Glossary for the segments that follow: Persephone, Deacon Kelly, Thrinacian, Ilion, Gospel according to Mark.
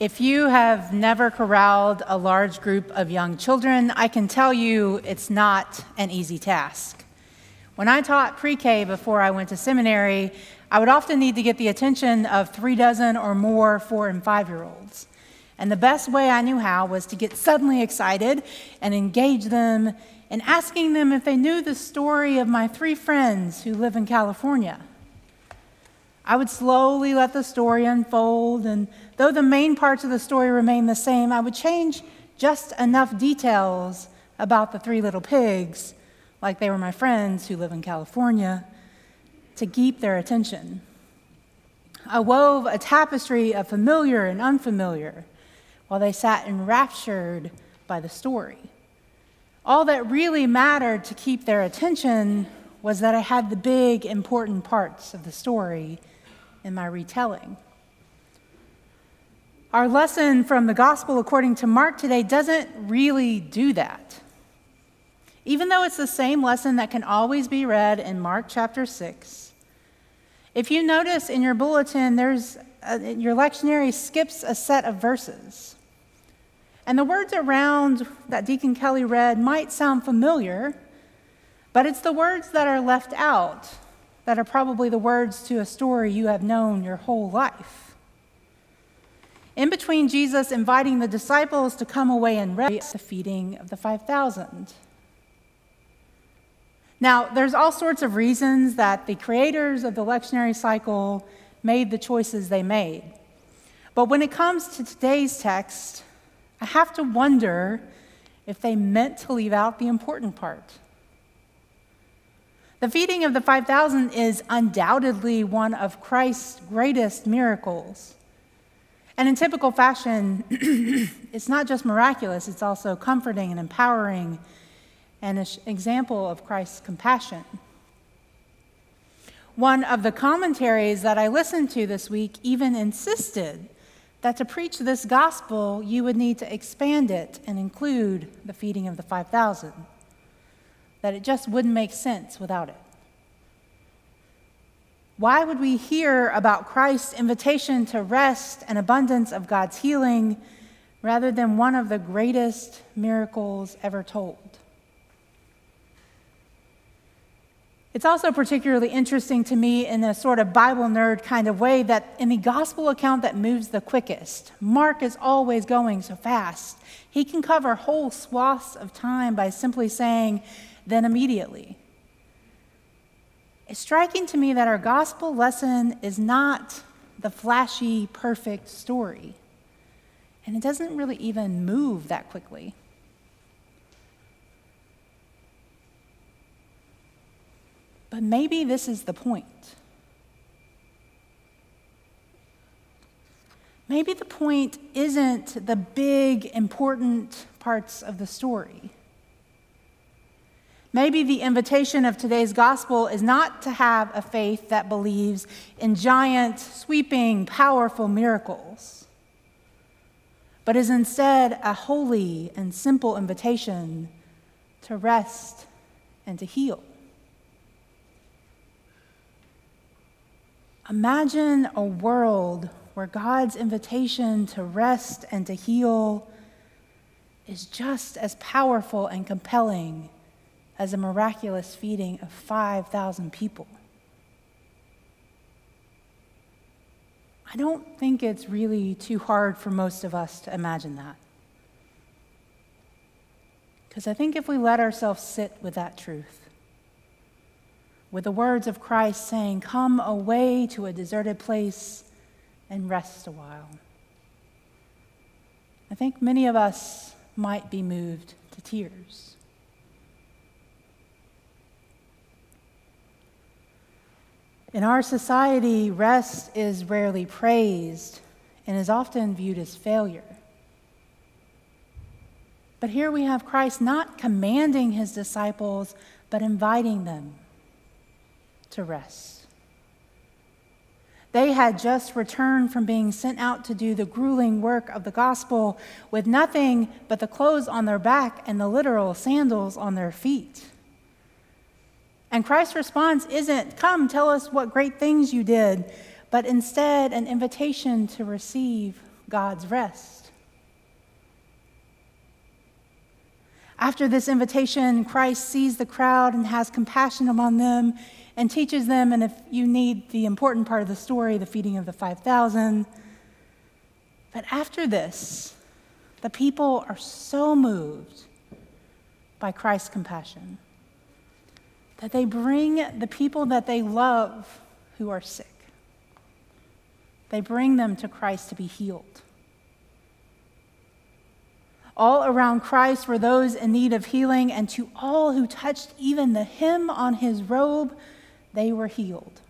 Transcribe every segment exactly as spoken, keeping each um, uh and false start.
If you have never corralled a large group of young children, I can tell you it's not an easy task. When I taught pre-K before I went to seminary, I would often need to get the attention of three dozen or more four and five-year-olds. And the best way I knew how was to get suddenly excited and engage them in asking them if they knew the story of my three friends who live in California. I would slowly let the story unfold, and though the main parts of the story remained the same, I would change just enough details about the three little pigs, like they were my friends who live in California, to keep their attention. I wove a tapestry of familiar and unfamiliar while they sat enraptured by the story. All that really mattered to keep their attention was that I had the big, important parts of the story in my retelling. Our lesson from the Gospel according to Mark today doesn't really do that. Even though it's the same lesson that can always be read in Mark chapter six, if you notice in your bulletin, there's a, your lectionary skips a set of verses. And the words around that Deacon Kelly read might sound familiar, but it's the words that are left out that are probably the words to a story you have known your whole life. In between Jesus inviting the disciples to come away and rest, the feeding of the five thousand. Now, there's all sorts of reasons that the creators of the lectionary cycle made the choices they made. But when it comes to today's text, I have to wonder if they meant to leave out the important part. The feeding of the five thousand is undoubtedly one of Christ's greatest miracles. And in typical fashion, it's not just miraculous, it's also comforting and empowering and an example of Christ's compassion. One of the commentaries that I listened to this week even insisted that to preach this gospel, you would need to expand it and include the feeding of the five thousand. That it just wouldn't make sense without it. Why would we hear about Christ's invitation to rest and abundance of God's healing rather than one of the greatest miracles ever told? It's also particularly interesting to me in a sort of Bible nerd kind of way that in the gospel account that moves the quickest, Mark is always going so fast. He can cover whole swaths of time by simply saying, then immediately. It's striking to me that our gospel lesson is not the flashy, perfect story. And it doesn't really even move that quickly. But maybe this is the point. Maybe the point isn't the big, important parts of the story. Maybe the invitation of today's gospel is not to have a faith that believes in giant, sweeping, powerful miracles, but is instead a holy and simple invitation to rest and to heal. Imagine a world where God's invitation to rest and to heal is just as powerful and compelling as a miraculous feeding of five thousand people. I don't think it's really too hard for most of us to imagine that. Because I think if we let ourselves sit with that truth, with the words of Christ saying, come away to a deserted place and rest a while, I think many of us might be moved to tears. In our society, rest is rarely praised and is often viewed as failure. But here we have Christ not commanding his disciples, but inviting them to rest. They had just returned from being sent out to do the grueling work of the gospel with nothing but the clothes on their back and the literal sandals on their feet. And Christ's response isn't, come, tell us what great things you did, but instead an invitation to receive God's rest. After this invitation, Christ sees the crowd and has compassion upon them and teaches them, and if you need the important part of the story, the feeding of the five thousand. But after this, the people are so moved by Christ's compassion that they bring the people that they love who are sick. They bring them to Christ to be healed. All around Christ were those in need of healing, and to all who touched even the hem on his robe, they were healed.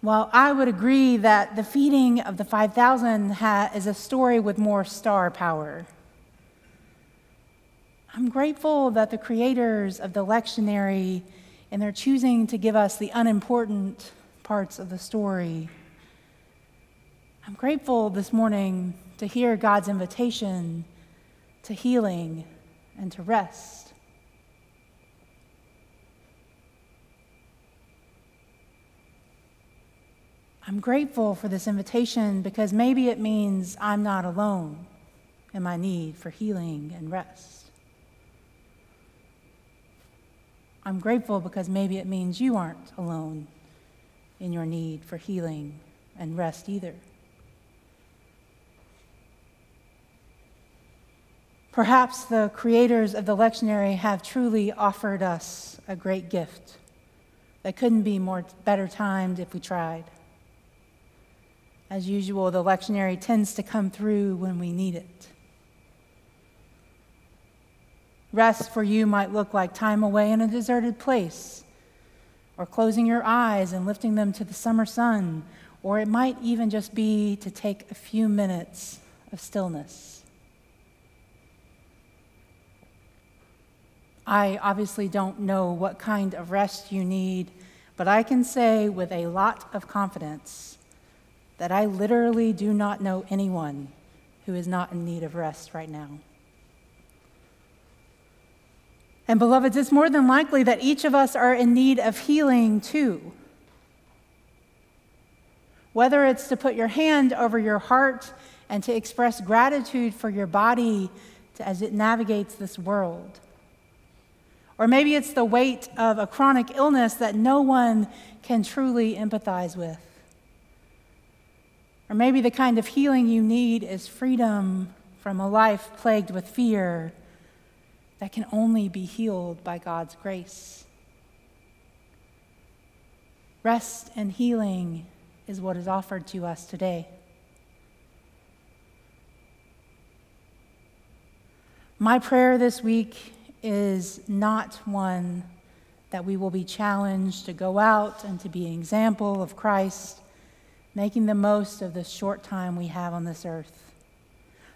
While I would agree that the feeding of the five thousand ha- is a story with more star power, I'm grateful that the creators of the lectionary, and they're choosing to give us the unimportant parts of the story. I'm grateful this morning to hear God's invitation to healing and to rest. I'm grateful for this invitation because maybe it means I'm not alone in my need for healing and rest. I'm grateful because maybe it means you aren't alone in your need for healing and rest either. Perhaps the creators of the lectionary have truly offered us a great gift that couldn't be more better timed if we tried. As usual, the lectionary tends to come through when we need it. Rest for you might look like time away in a deserted place, or closing your eyes and lifting them to the summer sun, or it might even just be to take a few minutes of stillness. I obviously don't know what kind of rest you need, but I can say with a lot of confidence that I literally do not know anyone who is not in need of rest right now. And beloveds, it's more than likely that each of us are in need of healing too. Whether it's to put your hand over your heart and to express gratitude for your body as it navigates this world. Or maybe it's the weight of a chronic illness that no one can truly empathize with. Or maybe the kind of healing you need is freedom from a life plagued with fear that can only be healed by God's grace. Rest and healing is what is offered to us today. My prayer this week is not one that we will be challenged to go out and to be an example of Christ, making the most of the short time we have on this earth.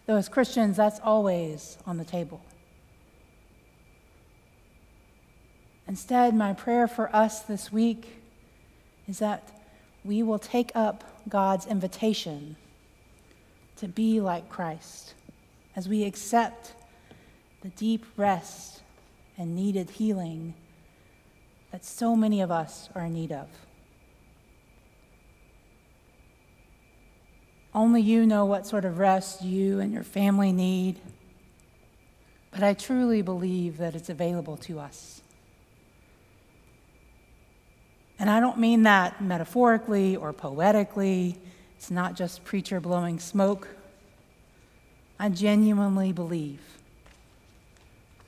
Though as Christians, that's always on the table. Instead, my prayer for us this week is that we will take up God's invitation to be like Christ as we accept the deep rest and needed healing that so many of us are in need of. Only you know what sort of rest you and your family need, but I truly believe that it's available to us. And I don't mean that metaphorically or poetically. It's not just preacher blowing smoke. I genuinely believe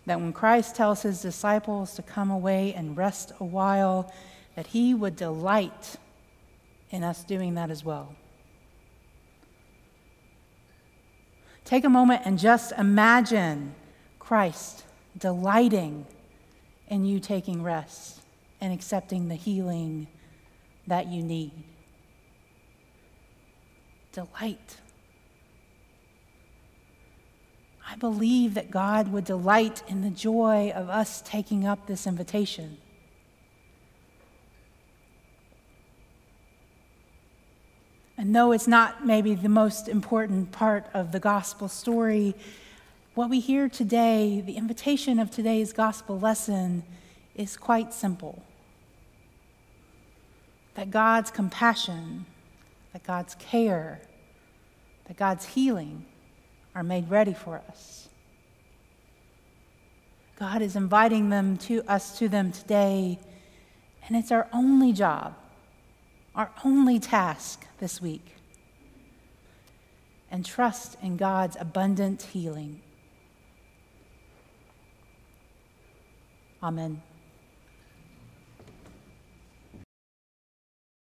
that when Christ tells his disciples to come away and rest a while, that he would delight in us doing that as well. Take a moment and just imagine Christ delighting in you taking rest and accepting the healing that you need. Delight. I believe that God would delight in the joy of us taking up this invitation. And though it's not maybe the most important part of the gospel story, what we hear today, the invitation of today's gospel lesson, is quite simple. that God's compassion, that God's care, that God's healing are made ready for us. God is inviting them to us to them today, and it's our only job, our only task this week. And trust in God's abundant healing. Amen.